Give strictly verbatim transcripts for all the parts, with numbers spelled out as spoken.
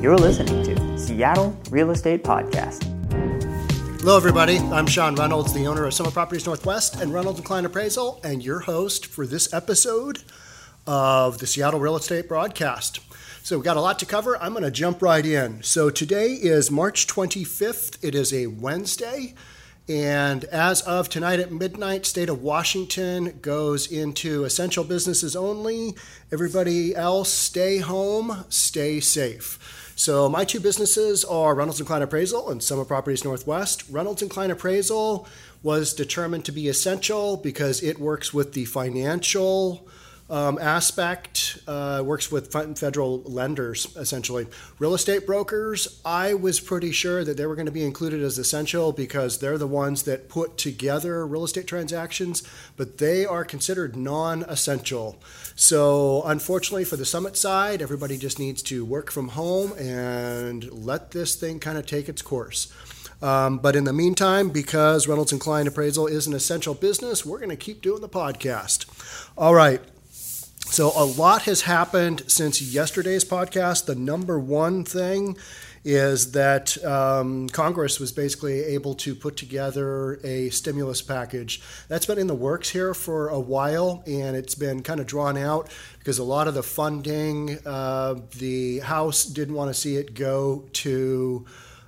You're listening to Seattle Real Estate Podcast. Hello, everybody. I'm Sean Reynolds, the owner of Summer Properties Northwest and Reynolds and Klein Appraisal, and your host for this episode of the Seattle Real Estate Broadcast. So we've got a lot to cover. I'm going to jump right in. So today is March twenty-fifth. It is a Wednesday. And as of tonight at midnight, state of Washington goes into essential businesses only. Everybody else, stay home, stay safe. So my two businesses are Reynolds and Klein Appraisal and Summer Properties Northwest. Reynolds and Klein Appraisal was determined to be essential because it works with the financial Um, aspect, uh, works with federal lenders, essentially. Real estate brokers, I was pretty sure that they were going to be included as essential because they're the ones that put together real estate transactions, but they are considered non-essential. So unfortunately for the Summit side, everybody just needs to work from home and let this thing kind of take its course. Um, but in the meantime, because Reynolds and Klein Appraisal is an essential business, we're going to keep doing the podcast. All right. So a lot has happened since yesterday's podcast. The number one thing is that um, Congress was basically able to put together a stimulus package. That's been in the works here for a while, and it's been kind of drawn out because a lot of the funding, uh, the House didn't want to see it go to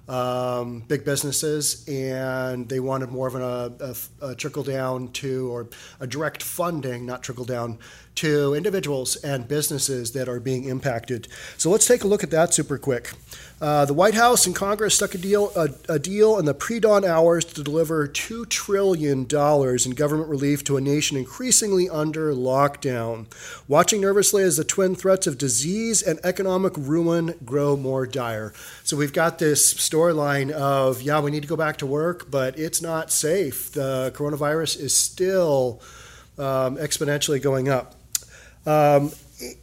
Um, big businesses, and they wanted more of an, a, a, a trickle down to, or a direct funding, not trickle down, to individuals and businesses that are being impacted. So let's take a look at that super quick. Uh, the White House and Congress stuck a deal, a, a deal in the pre-dawn hours to deliver two trillion dollars in government relief to a nation increasingly under lockdown, watching nervously as the twin threats of disease and economic ruin grow more dire. So we've got this story Storyline of, yeah, we need to go back to work, but it's not safe. The coronavirus is still um, exponentially going up. Um,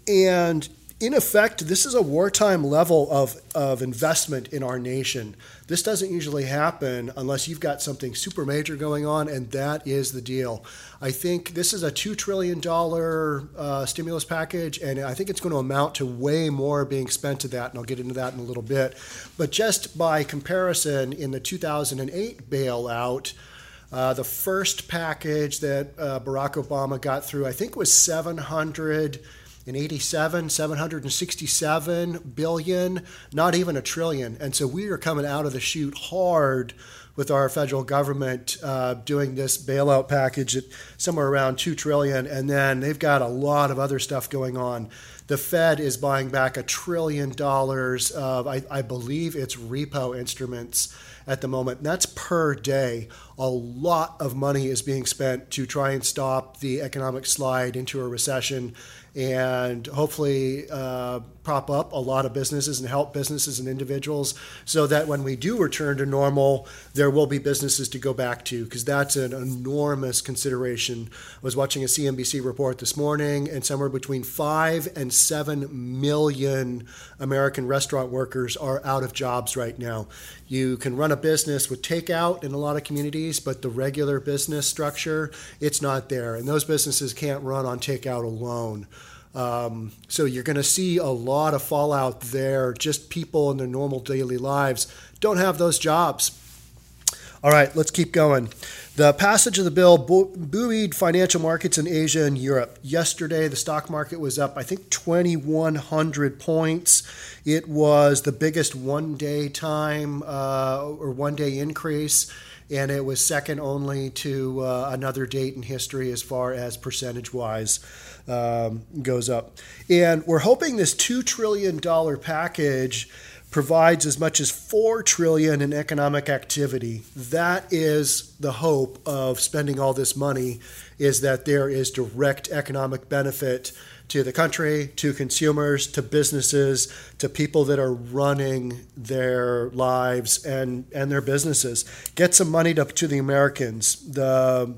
and in effect, this is a wartime level of, of investment in our nation. This doesn't usually happen unless you've got something super major going on, and that is the deal. I think this is a two trillion dollars uh, stimulus package, and I think it's going to amount to way more being spent to that, and I'll get into that in a little bit. But just by comparison, in the two thousand eight bailout, uh, the first package that uh, Barack Obama got through, I think, was seven hundred eighty-seven, seven hundred sixty-seven billion, not even a trillion. And so we are coming out of the chute hard with our federal government uh, doing this bailout package at somewhere around two trillion dollars. And then they've got a lot of other stuff going on. The Fed is buying back a trillion dollars of, I, I believe it's repo instruments at the moment. And that's per day. A lot of money is being spent to try and stop the economic slide into a recession and hopefully uh, prop up a lot of businesses and help businesses and individuals so that when we do return to normal, there will be businesses to go back to, because that's an enormous consideration. I was watching a C N B C report this morning, and somewhere between five and seven million American restaurant workers are out of jobs right now. You can run a business with takeout in a lot of communities, but the regular business structure, it's not there. And those businesses can't run on takeout alone. Um, so you're going to see a lot of fallout there. Just people in their normal daily lives don't have those jobs. All right, let's keep going. The passage of the bill buoyed financial markets in Asia and Europe. Yesterday, the stock market was up, I think, twenty-one hundred points. It was the biggest one-day time uh, or one-day increase, and it was second only to uh, another date in history as far as percentage-wise um, goes up. And we're hoping this two trillion dollars package provides as much as four trillion dollars in economic activity. That is the hope of spending all this money, is that there is direct economic benefit to the country, to consumers, to businesses, to people that are running their lives and, and their businesses. Get some money to, to the Americans. The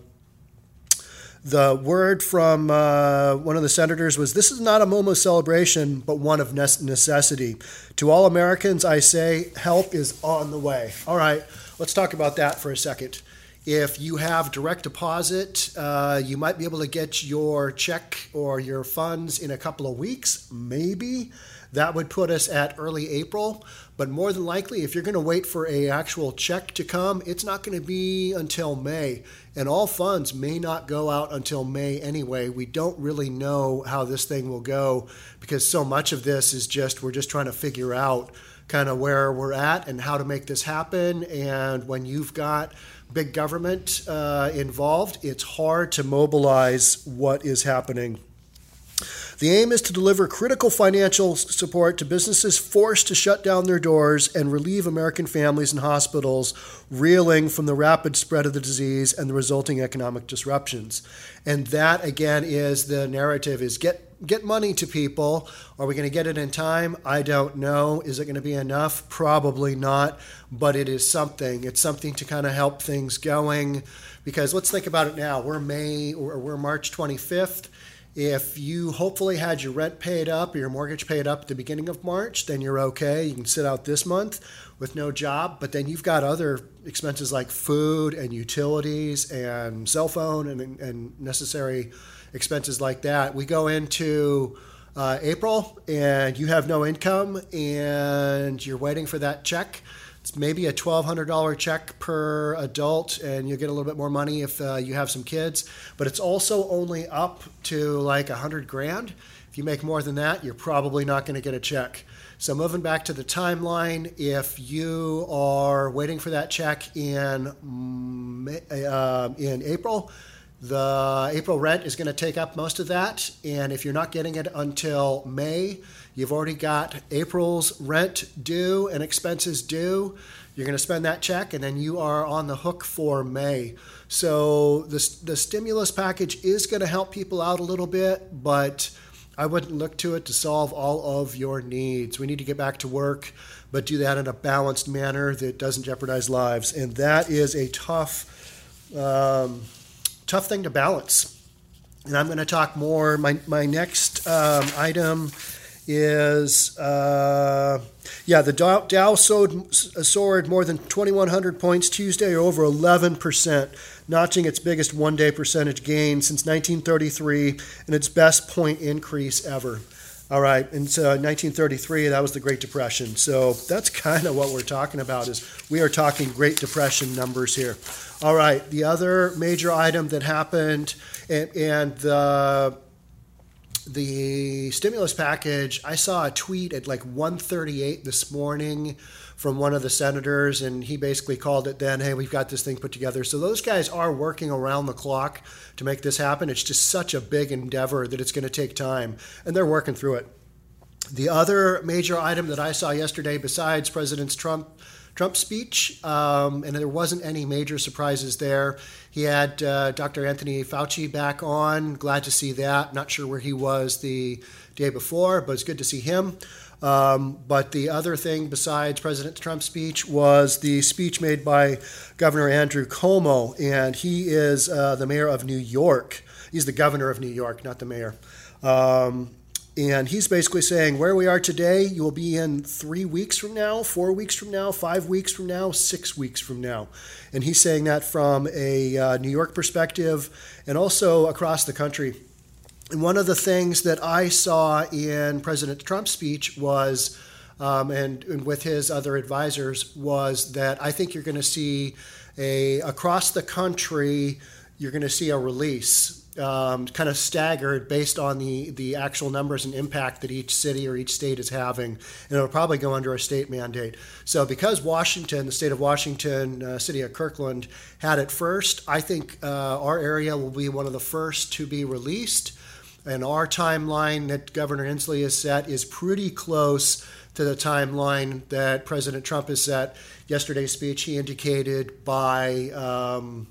The word from uh, one of the senators was, this is not a moment of celebration, but one of necessity. To all Americans, I say, help is on the way. All right, let's talk about that for a second. If you have direct deposit, uh, you might be able to get your check or your funds in a couple of weeks, maybe. That would put us at early April. But more than likely, if you're going to wait for a actual check to come, it's not going to be until May. And all funds may not go out until May anyway. We don't really know how this thing will go because so much of this is just, we're just trying to figure out kind of where we're at and how to make this happen. And when you've got big government uh, involved, it's hard to mobilize what is happening. The aim is to deliver critical financial support to businesses forced to shut down their doors and relieve American families and hospitals reeling from the rapid spread of the disease and the resulting economic disruptions. And that, again, is the narrative, is get get money to people. Are we going to get it in time? I don't know. Is it going to be enough? Probably not, but it is something. It's something to kind of help things going, because let's think about it now. We're May or we're March twenty-fifth. If you hopefully had your rent paid up or your mortgage paid up at the beginning of March, then you're okay. You can sit out this month with no job, but then you've got other expenses like food and utilities and cell phone and, and necessary expenses like that. We go into uh, April and you have no income and you're waiting for that check. It's maybe a twelve hundred dollars check per adult, and you'll get a little bit more money if uh, you have some kids. But it's also only up to like one hundred grand. If you make more than that, you're probably not going to get a check. So moving back to the timeline, if you are waiting for that check in uh, in April, the April rent is going to take up most of that. And if you're not getting it until May, you've already got April's rent due and expenses due. You're going to spend that check, and then you are on the hook for May. So the, the stimulus package is going to help people out a little bit, but I wouldn't look to it to solve all of your needs. We need to get back to work, but do that in a balanced manner that doesn't jeopardize lives. And that is a tough, um, tough thing to balance. And I'm going to talk more. My, my next um, item is, uh, yeah, the Dow, Dow soared, soared more than twenty-one hundred points Tuesday, or over eleven percent, notching its biggest one-day percentage gain since nineteen thirty-three and its best point increase ever. All right, and so nineteen thirty-three, that was the Great Depression. So that's kind of what we're talking about, is we are talking Great Depression numbers here. All right, the other major item that happened, and, and the... The stimulus package, I saw a tweet at like one thirty-eight this morning from one of the senators, and he basically called it then, hey, we've got this thing put together. So those guys are working around the clock to make this happen. It's just such a big endeavor that it's going to take time, and they're working through it. The other major item that I saw yesterday, besides President Trump, Trump's speech, um, and there wasn't any major surprises there. He had uh, Doctor Anthony Fauci back on. Glad to see that. Not sure where he was the day before, but it's good to see him. Um, but the other thing besides President Trump's speech was the speech made by Governor Andrew Cuomo, and he is uh, the mayor of New York. He's the governor of New York, not the mayor. Um And he's basically saying, where we are today, you will be in three weeks from now, four weeks from now, five weeks from now, six weeks from now. And he's saying that from a uh, New York perspective and also across the country. And one of the things that I saw in President Trump's speech was, um, and, and with his other advisors, was that I think you're going to see a across the country, you're going to see a release. Um, kind of staggered based on the, the actual numbers and impact that each city or each state is having. And it'll probably go under a state mandate. So because Washington, the state of Washington, uh, city of Kirkland, had it first, I think uh, our area will be one of the first to be released. And our timeline that Governor Inslee has set is pretty close to the timeline that President Trump has set. Yesterday's speech, he indicated by um,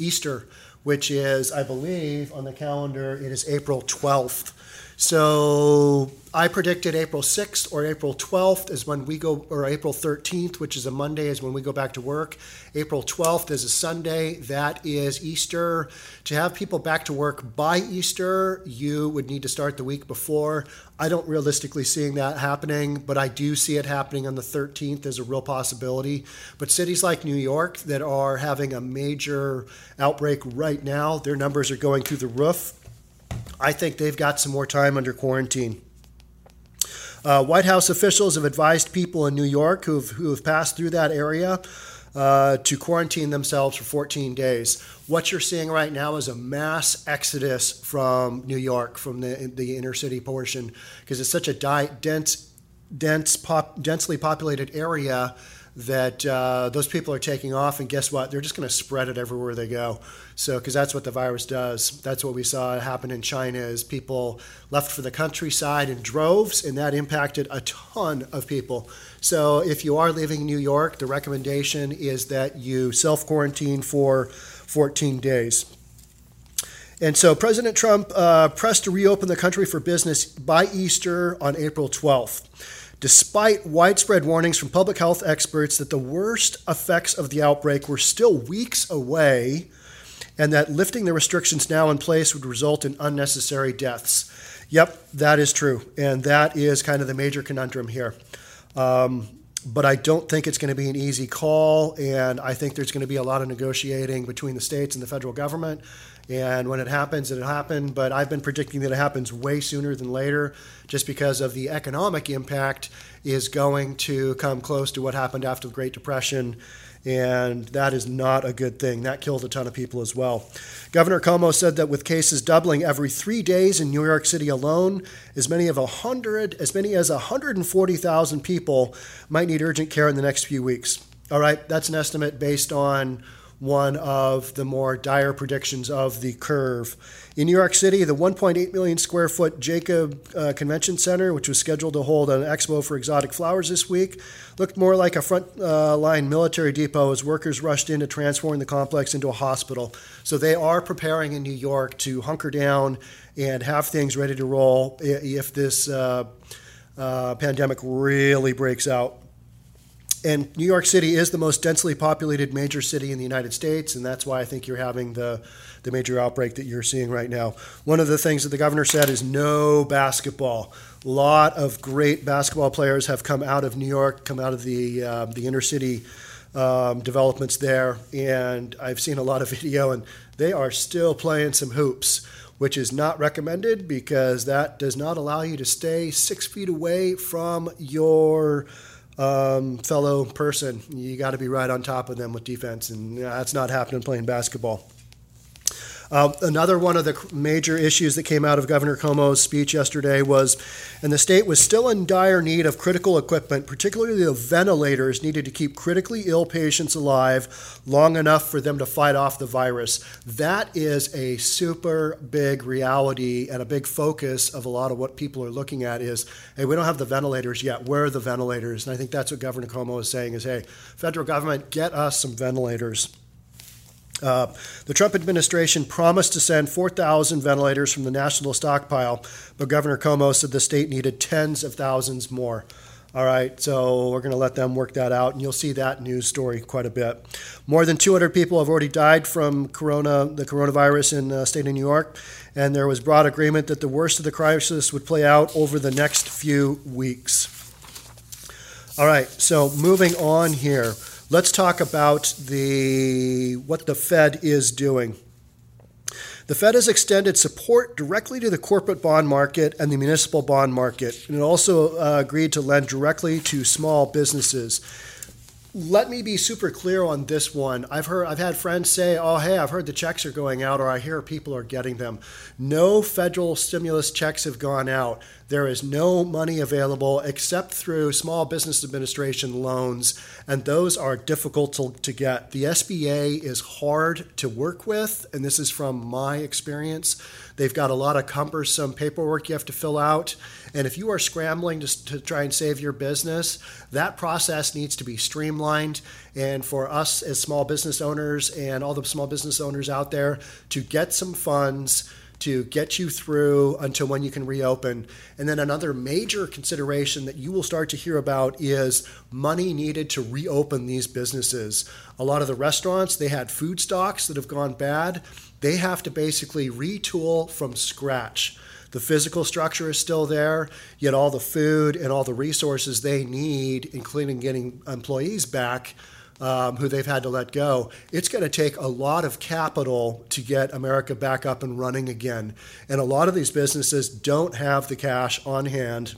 Easter, which is, I believe, on the calendar, it is April twelfth. So I predicted April sixth or April twelfth is when we go, or April thirteenth, which is a Monday, is when we go back to work. April twelfth is a Sunday. That is Easter. To have people back to work by Easter, you would need to start the week before. I don't realistically seeing that happening, but I do see it happening on the thirteenth. There's a real possibility. But cities like New York that are having a major outbreak right now, their numbers are going through the roof. I think they've got some more time under quarantine. Uh, White House officials have advised people in New York who've, who have passed through that area uh, to quarantine themselves for fourteen days. What you're seeing right now is a mass exodus from New York, from the the inner city portion, because it's such a di- dense, dense, pop, densely populated area that uh, those people are taking off, and guess what? They're just going to spread it everywhere they go. So, because that's what the virus does. That's what we saw happen in China, is people left for the countryside in droves, and that impacted a ton of people. So if you are leaving New York, the recommendation is that you self-quarantine for fourteen days. And so President Trump uh, pressed to reopen the country for business by Easter on April twelfth. Despite widespread warnings from public health experts that the worst effects of the outbreak were still weeks away and that lifting the restrictions now in place would result in unnecessary deaths. Yep, that is true. And that is kind of the major conundrum here. Um, but I don't think it's going to be an easy call. And I think there's going to be a lot of negotiating between the states and the federal government. And when it happens, it'll happen. But I've been predicting that it happens way sooner than later, just because of the economic impact is going to come close to what happened after the Great Depression. And that is not a good thing. That killed a ton of people as well. Governor Cuomo said that with cases doubling every three days in New York City alone, as many of a hundred, as many as one hundred forty thousand people might need urgent care in the next few weeks. All right, that's an estimate based on one of the more dire predictions of the curve. In New York City, the one point eight million square foot Jacob uh, Convention Center, which was scheduled to hold an expo for exotic flowers this week, looked more like a front uh, line military depot as workers rushed in to transform the complex into a hospital. So they are preparing in New York to hunker down and have things ready to roll if this uh, uh, pandemic really breaks out. And New York City is the most densely populated major city in the United States, and that's why I think you're having the, the major outbreak that you're seeing right now. One of the things that the governor said is no basketball. A lot of great basketball players have come out of New York, come out of the uh, the inner city um, developments there, and I've seen a lot of video, and they are still playing some hoops, which is not recommended because that does not allow you to stay six feet away from your Um, fellow person. You got to be right on top of them with defense, and you know, that's not happening playing basketball. Uh, another one of the major issues that came out of Governor Cuomo's speech yesterday was, and the state was still in dire need of critical equipment, particularly the ventilators needed to keep critically ill patients alive long enough for them to fight off the virus. That is a super big reality and a big focus of a lot of what people are looking at is, hey, we don't have the ventilators yet. Where are the ventilators? And I think that's what Governor Cuomo is saying is, hey, federal government, get us some ventilators. Uh, the Trump administration promised to send four thousand ventilators from the national stockpile, but Governor Cuomo said the state needed tens of thousands more. All right, so we're going to let them work that out, and you'll see that news story quite a bit. More than two hundred people have already died from corona, the coronavirus in the state of New York, and there was broad agreement that the worst of the crisis would play out over the next few weeks. All right, so moving on here. Let's talk about the what the Fed is doing. The Fed has extended support directly to the corporate bond market and the municipal bond market, and it also uh, agreed to lend directly to small businesses. Let me be super clear on this one. I've heard, I've had friends say, oh, hey, I've heard the checks are going out, or I hear people are getting them. No federal stimulus checks have gone out. There is no money available except through Small Business Administration loans, and those are difficult to, to get. The S B A is hard to work with, and this is from my experience. They've got a lot of cumbersome paperwork you have to fill out, and if you are scrambling to, to try and save your business, that process needs to be streamlined. And for us as small business owners and all the small business owners out there to get some funds to get you through until when you can reopen. And then another major consideration that you will start to hear about is money needed to reopen these businesses. A lot of the restaurants, they had food stocks that have gone bad. They have to basically retool from scratch. The physical structure is still there, yet all the food and all the resources they need, including getting employees back um, who they've had to let go, it's going to take a lot of capital to get America back up and running again. And a lot of these businesses don't have the cash on hand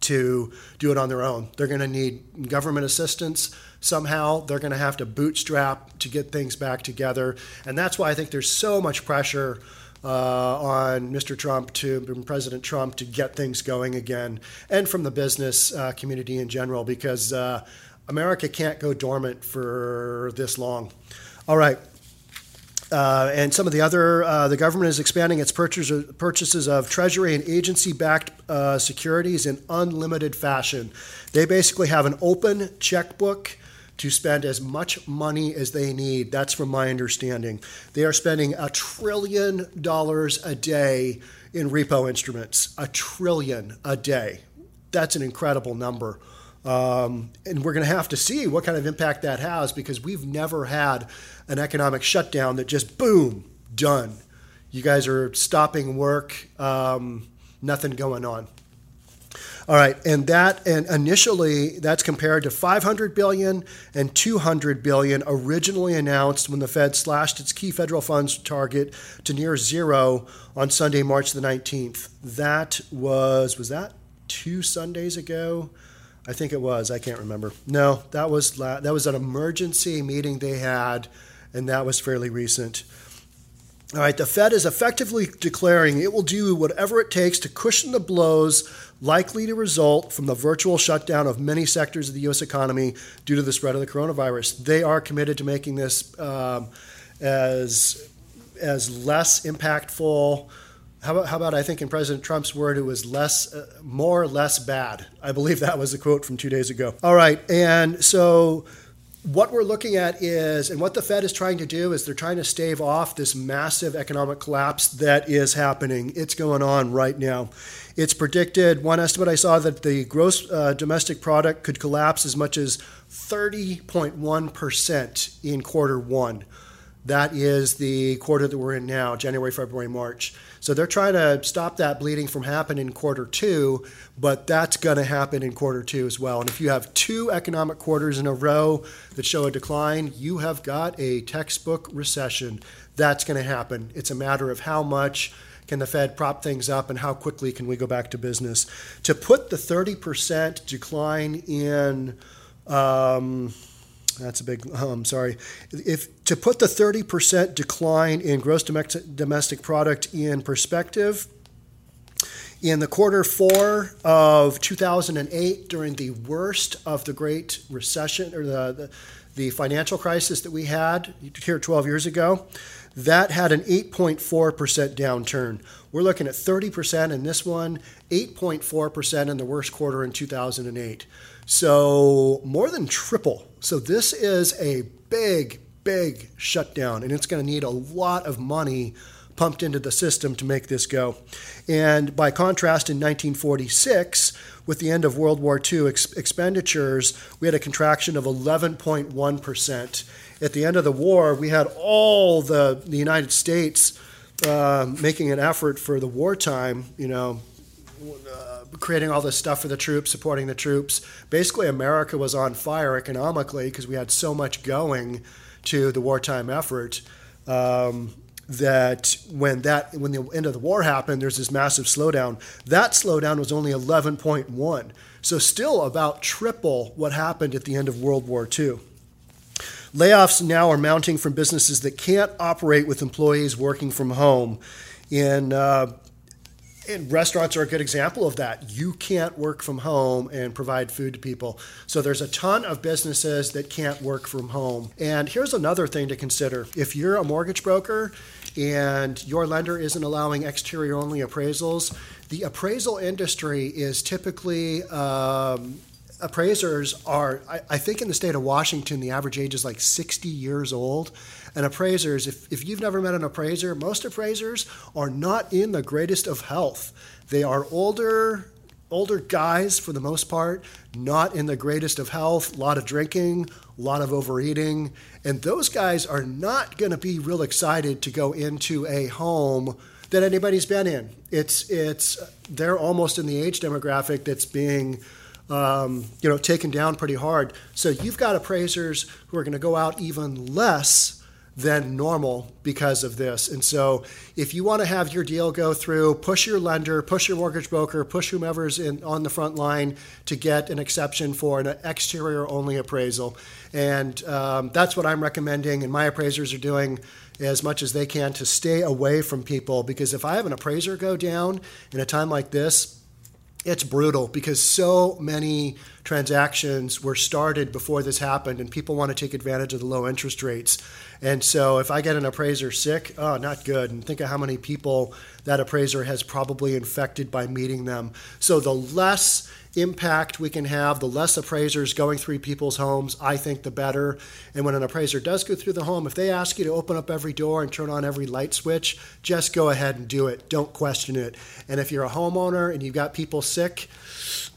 to do it on their own. They're going to need government assistance somehow. They're going to have to bootstrap to get things back together. And that's why I think there's so much pressure Uh, on Mister Trump to President Trump to get things going again, and from the business uh, community in general, because uh, America can't go dormant for this long. All right. Uh, and some of the other, uh, the government is expanding its purchase, purchases of Treasury and agency-backed uh, securities in unlimited fashion. They basically have an open checkbook to spend as much money as they need. That's from my understanding. They are spending a trillion dollars a day in repo instruments, a trillion a day. That's an incredible number. Um, and we're going to have to see what kind of impact that has, because we've never had an economic shutdown that just, boom, done. You guys are stopping work, um, nothing going on. All right, and that, and initially that's compared to five hundred billion dollars and two hundred billion dollars originally announced when the Fed slashed its key federal funds target to near zero on Sunday, March the nineteenth. That was, was that two Sundays ago? I think it was. I can't remember. No, that was la- that was an emergency meeting they had, and that was fairly recent. All right, the Fed is effectively declaring it will do whatever it takes to cushion the blows likely to result from the virtual shutdown of many sectors of the U S economy due to the spread of the coronavirus. They are committed to making this um, as as less impactful. How about, how about, I think in President Trump's word, it was less, uh, more, less bad. I believe that was the quote from two days ago. All right, and so what we're looking at is, and what the Fed is trying to do is they're trying to stave off this massive economic collapse that is happening. It's going on right now. It's predicted, one estimate I saw, that the gross uh, domestic product could collapse as much as thirty point one percent in quarter one. That is the quarter that we're in now, January, February, March. So they're trying to stop that bleeding from happening in quarter two, but that's going to happen in quarter two as well. And if you have two economic quarters in a row that show a decline, you have got a textbook recession. That's going to happen. It's a matter of how much can the Fed prop things up and how quickly can we go back to business. To put the thirty percent decline in... Um, That's a big, um, sorry. If to put the thirty percent decline in gross domestic product in perspective, in the quarter four of two thousand eight, during the worst of the Great Recession, or the, the, the financial crisis that we had here twelve years ago, that had an eight point four percent downturn. We're looking at thirty percent in this one, eight point four percent in the worst quarter in two thousand eight. So more than triple. So this is a big, big shutdown, and it's going to need a lot of money pumped into the system to make this go. And by contrast, in nineteen forty-six, with the end of World War Two ex- expenditures, we had a contraction of eleven point one percent. At the end of the war, we had all the, the United States uh, making an effort for the wartime, you know, uh, creating all this stuff for the troops, supporting the troops. Basically, America was on fire economically because we had so much going to the wartime effort. Um, that when that when the end of the war happened, there's this massive slowdown. That slowdown was only eleven point one. So still about triple what happened at the end of World War Two. Layoffs now are mounting from businesses that can't operate with employees working from home. In uh, And restaurants are a good example of that. You can't work from home and provide food to people. So there's a ton of businesses that can't work from home. And here's another thing to consider. If you're a mortgage broker and your lender isn't allowing exterior-only appraisals, the appraisal industry is typically um, appraisers are, I, I think in the state of Washington, the average age is like sixty years old. And appraisers, if, if you've never met an appraiser, most appraisers are not in the greatest of health. They are older, older guys for the most part, not in the greatest of health, a lot of drinking, a lot of overeating. And those guys are not going to be real excited to go into a home that anybody's been in. It's it's they're almost in the age demographic that's being um, you know taken down pretty hard. So you've got appraisers who are going to go out even less than normal because of this. And so if you want to have your deal go through, push your lender, push your mortgage broker, push whomever's in on the front line to get an exception for an exterior only appraisal. And um, that's what I'm recommending, and my appraisers are doing as much as they can to stay away from people, because if I have an appraiser go down in a time like this, it's brutal, because so many transactions were started before this happened, and people want to take advantage of the low interest rates. And so if I get an appraiser sick, oh, not good. And think of how many people that appraiser has probably infected by meeting them. So the less impact we can have, the less appraisers going through people's homes, I think the better. And when an appraiser does go through the home, if they ask you to open up every door and turn on every light switch, just go ahead and do it. Don't question it. And if you're a homeowner and you've got people sick,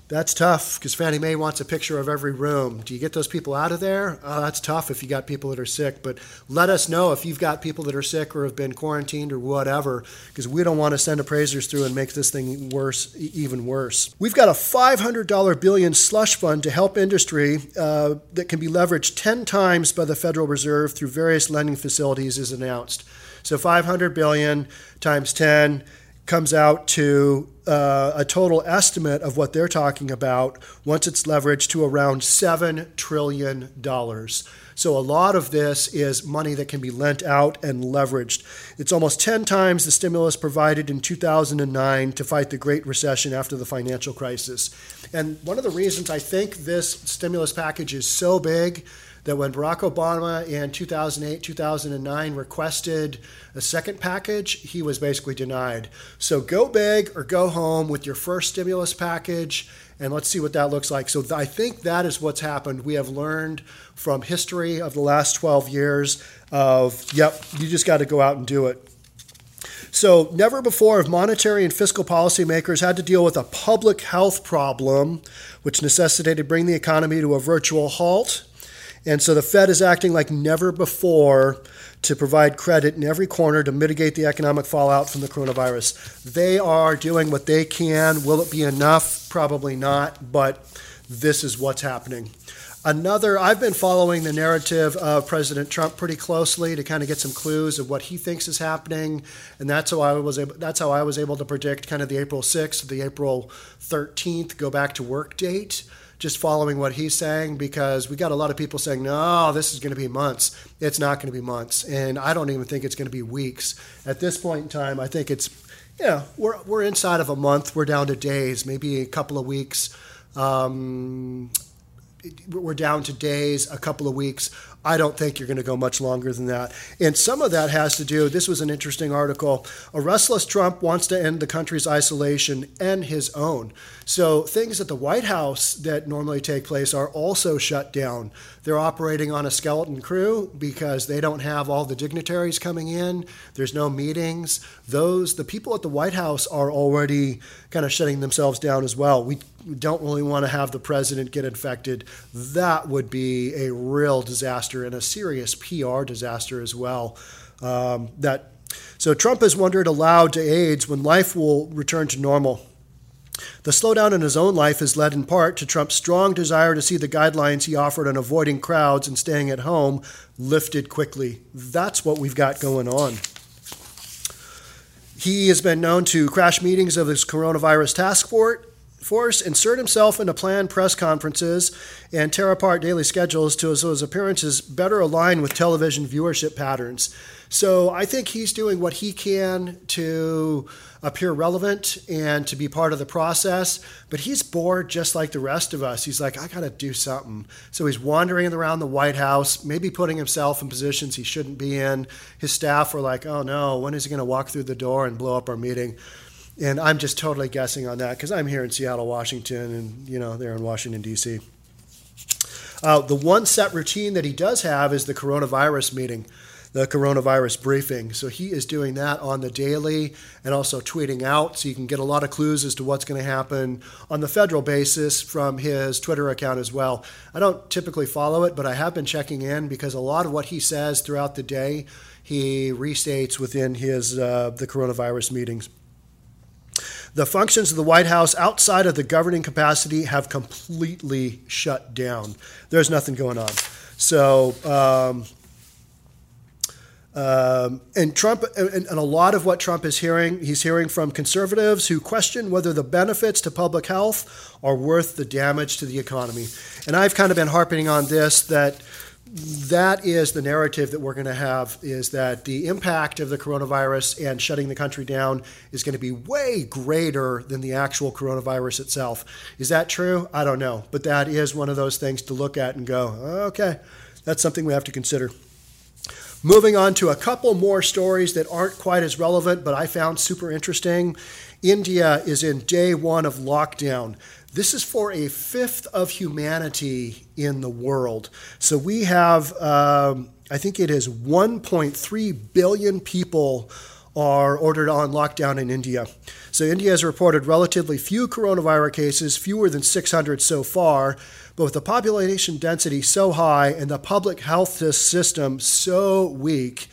that's tough, because Fannie Mae wants a picture of every room. Do you get those people out of there? Oh, that's tough if you got people that are sick. But let us know if you've got people that are sick or have been quarantined or whatever, because we don't want to send appraisers through and make this thing worse, even worse. We've got a five hundred billion dollars slush fund to help industry uh, that can be leveraged ten times by the Federal Reserve through various lending facilities, is announced. So five hundred billion dollars times ten comes out to uh, a total estimate of what they're talking about once it's leveraged to around seven trillion dollars. So a lot of this is money that can be lent out and leveraged. It's almost ten times the stimulus provided in two thousand nine to fight the Great Recession after the financial crisis. And one of the reasons I think this stimulus package is so big, that when Barack Obama in two thousand eight, two thousand nine requested a second package, he was basically denied. So go big or go home with your first stimulus package, and let's see what that looks like. So th- I think that is what's happened. We have learned from history of the last twelve years of, yep, you just got to go out and do it. So never before have monetary and fiscal policymakers had to deal with a public health problem, which necessitated bringing the economy to a virtual halt. And so the Fed is acting like never before to provide credit in every corner to mitigate the economic fallout from the coronavirus. They are doing what they can. Will it be enough? Probably not, but this is what's happening. Another, I've been following the narrative of President Trump pretty closely to kind of get some clues of what he thinks is happening, and that's how I was able, that's how I was able to predict kind of the April sixth, the April thirteenth go back to work date, just following what he's saying, because we got a lot of people saying, no, this is going to be months. It's not going to be months. And I don't even think it's going to be weeks. At this point in time, I think it's, you know, we're, we're inside of a month. We're down to days, maybe a couple of weeks. Um, we're down to days, a couple of weeks. I don't think you're going to go much longer than that. And some of that has to do, this was an interesting article, a restless Trump wants to end the country's isolation and his own. So things at the White House that normally take place are also shut down. They're operating on a skeleton crew because they don't have all the dignitaries coming in. There's no meetings. Those, the people at the White House are already kind of shutting themselves down as well. We don't really want to have the president get infected. That would be a real disaster, and a serious P R disaster as well. Um, that so Trump has wondered aloud to aides when life will return to normal. The slowdown in his own life has led in part to Trump's strong desire to see the guidelines he offered on avoiding crowds and staying at home lifted quickly. That's what we've got going on. He has been known to crash meetings of his coronavirus task force, Force, insert himself into planned press conferences, and tear apart daily schedules to so his appearances better align with television viewership patterns. So I think he's doing what he can to appear relevant and to be part of the process, but he's bored just like the rest of us. He's like, I got to do something. So he's wandering around the White House, maybe putting himself in positions he shouldn't be in. His staff were like, oh no, when is he going to walk through the door and blow up our meeting? And I'm just totally guessing on that because I'm here in Seattle, Washington, and, you know, they're in Washington, D C. Uh, the one set routine that he does have is the coronavirus meeting, the coronavirus briefing. So he is doing that on the daily and also tweeting out. So you can get a lot of clues as to what's going to happen on the federal basis from his Twitter account as well. I don't typically follow it, but I have been checking in because a lot of what he says throughout the day, he restates within his uh, the coronavirus meetings. The functions of the White House outside of the governing capacity have completely shut down. There's nothing going on. So, um, um, and Trump, and, and a lot of what Trump is hearing, he's hearing from conservatives who question whether the benefits to public health are worth the damage to the economy. And I've kind of been harping on this, that that is the narrative that we're going to have, is that the impact of the coronavirus and shutting the country down is going to be way greater than the actual coronavirus itself. Is that true? I don't know. But that is one of those things to look at and go, okay, that's something we have to consider. Moving on to a couple more stories that aren't quite as relevant, but I found super interesting. India is in day one of lockdown. This is for a fifth of humanity in the world. So we have, um, I think it is one point three billion people are ordered on lockdown in India. So India has reported relatively few coronavirus cases, fewer than six hundred so far, but with the population density so high and the public health system so weak,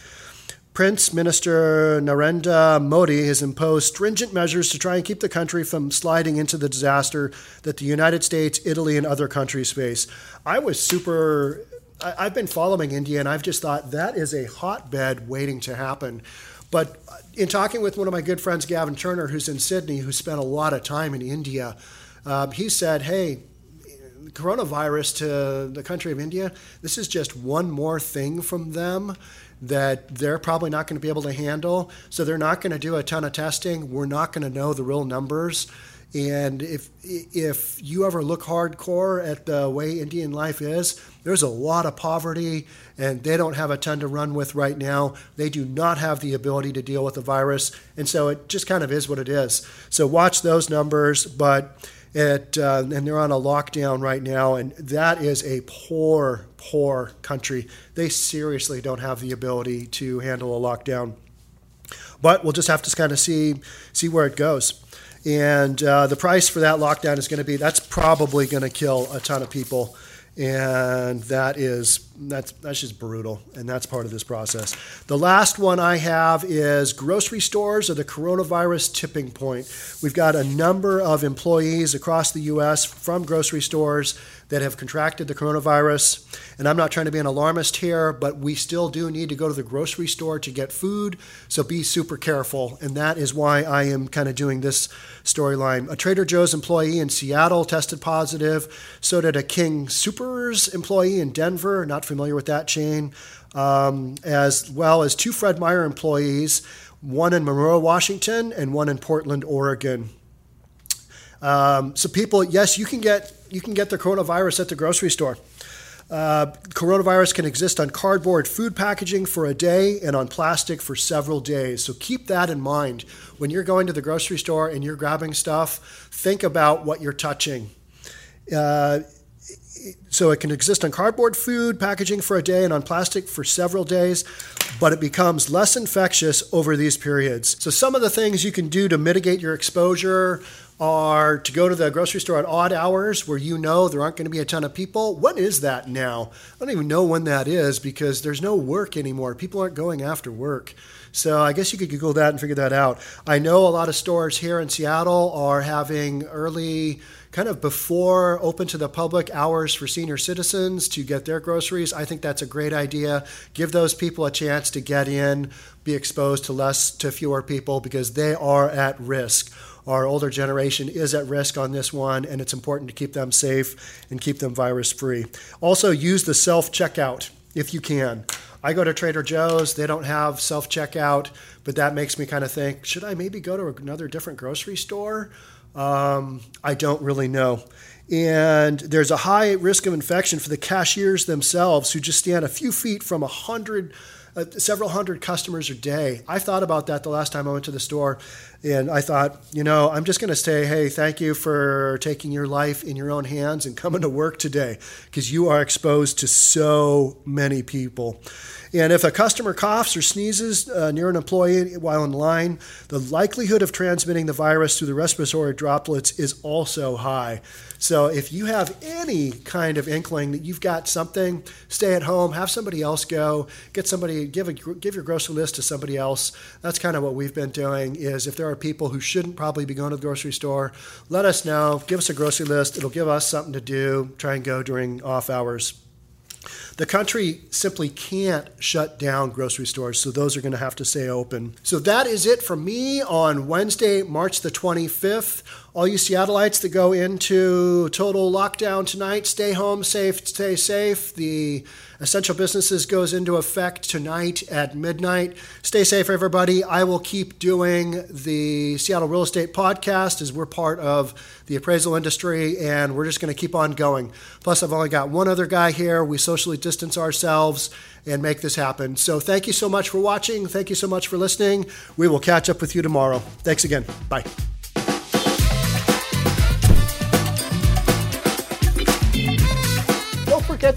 Prince Minister Narendra Modi has imposed stringent measures to try and keep the country from sliding into the disaster that the United States, Italy, and other countries face. I was super, I, I've been following India, and I've just thought that is a hotbed waiting to happen. But in talking with one of my good friends, Gavin Turner, who's in Sydney, who spent a lot of time in India, um, he said, hey, coronavirus to the country of India, this is just one more thing from them that they're probably not going to be able to handle. So they're not going to do a ton of testing. We're not going to know the real numbers. And if if you ever look hardcore at the way Indian life is, there's a lot of poverty, and they don't have a ton to run with right now. They do not have the ability to deal with the virus. And so it just kind of is what it is. So watch those numbers. But it uh, and they're on a lockdown right now, and that is a poor, poor country. They seriously don't have the ability to handle a lockdown. But we'll just have to kind of see see where it goes. And uh, the price for that lockdown is going to be, that's probably going to kill a ton of people. And that is, that's that's just brutal. And that's part of this process. The last one I have is grocery stores are the coronavirus tipping point. We've got a number of employees across the U S from grocery stores that have contracted the coronavirus. And I'm not trying to be an alarmist here, but we still do need to go to the grocery store to get food. So be super careful. And that is why I am kind of doing this storyline. A Trader Joe's employee in Seattle tested positive. So did a King Soopers employee in Denver, not familiar with that chain, um, as well as two Fred Meyer employees, one in Monroe, Washington, and one in Portland, Oregon. Um, so people, yes, you can get you can get the coronavirus at the grocery store. Uh, coronavirus can exist on cardboard food packaging for a day and on plastic for several days. So keep that in mind. When you're going to the grocery store and you're grabbing stuff, think about what you're touching. Uh, So it can exist on cardboard food packaging for a day and on plastic for several days, but it becomes less infectious over these periods. So some of the things you can do to mitigate your exposure are to go to the grocery store at odd hours where you know there aren't going to be a ton of people. When is that now? I don't even know when that is because there's no work anymore. People aren't going after work. So I guess you could Google that and figure that out. I know a lot of stores here in Seattle are having early, kind of before open to the public hours for senior citizens to get their groceries. I think that's a great idea. Give those people a chance to get in, be exposed to less, to fewer people because they are at risk. Our older generation is at risk on this one, and it's important to keep them safe and keep them virus-free. Also, use the self-checkout if you can. I go to Trader Joe's. They don't have self-checkout, but that makes me kind of think, should I maybe go to another different grocery store? Um, I don't really know. And there's a high risk of infection for the cashiers themselves who just stand a few feet from a hundred, uh, several hundred customers a day. I thought about that the last time I went to the store. And I thought, you know, I'm just going to say, hey, thank you for taking your life in your own hands and coming to work today, because you are exposed to so many people. And if a customer coughs or sneezes uh, near an employee while in line, the likelihood of transmitting the virus through the respiratory droplets is also high. So if you have any kind of inkling that you've got something, stay at home, have somebody else go, get somebody, give a, give your grocery list to somebody else. That's kind of what we've been doing, is if there are people who shouldn't probably be going to the grocery store, let us know, give us a grocery list. It'll give us something to do, try and go during off hours. The country simply can't shut down grocery stores, so those are going to have to stay open. So that is it from me on Wednesday, March the twenty-fifth. All you Seattleites that go into total lockdown tonight, stay home, safe, stay safe. The essential businesses goes into effect tonight at midnight. Stay safe, everybody. I will keep doing the Seattle Real Estate Podcast, as we're part of the appraisal industry, and we're just going to keep on going. Plus, I've only got one other guy here. We socially distance ourselves and make this happen. So thank you so much for watching. Thank you so much for listening. We will catch up with you tomorrow. Thanks again. Bye. Don't forget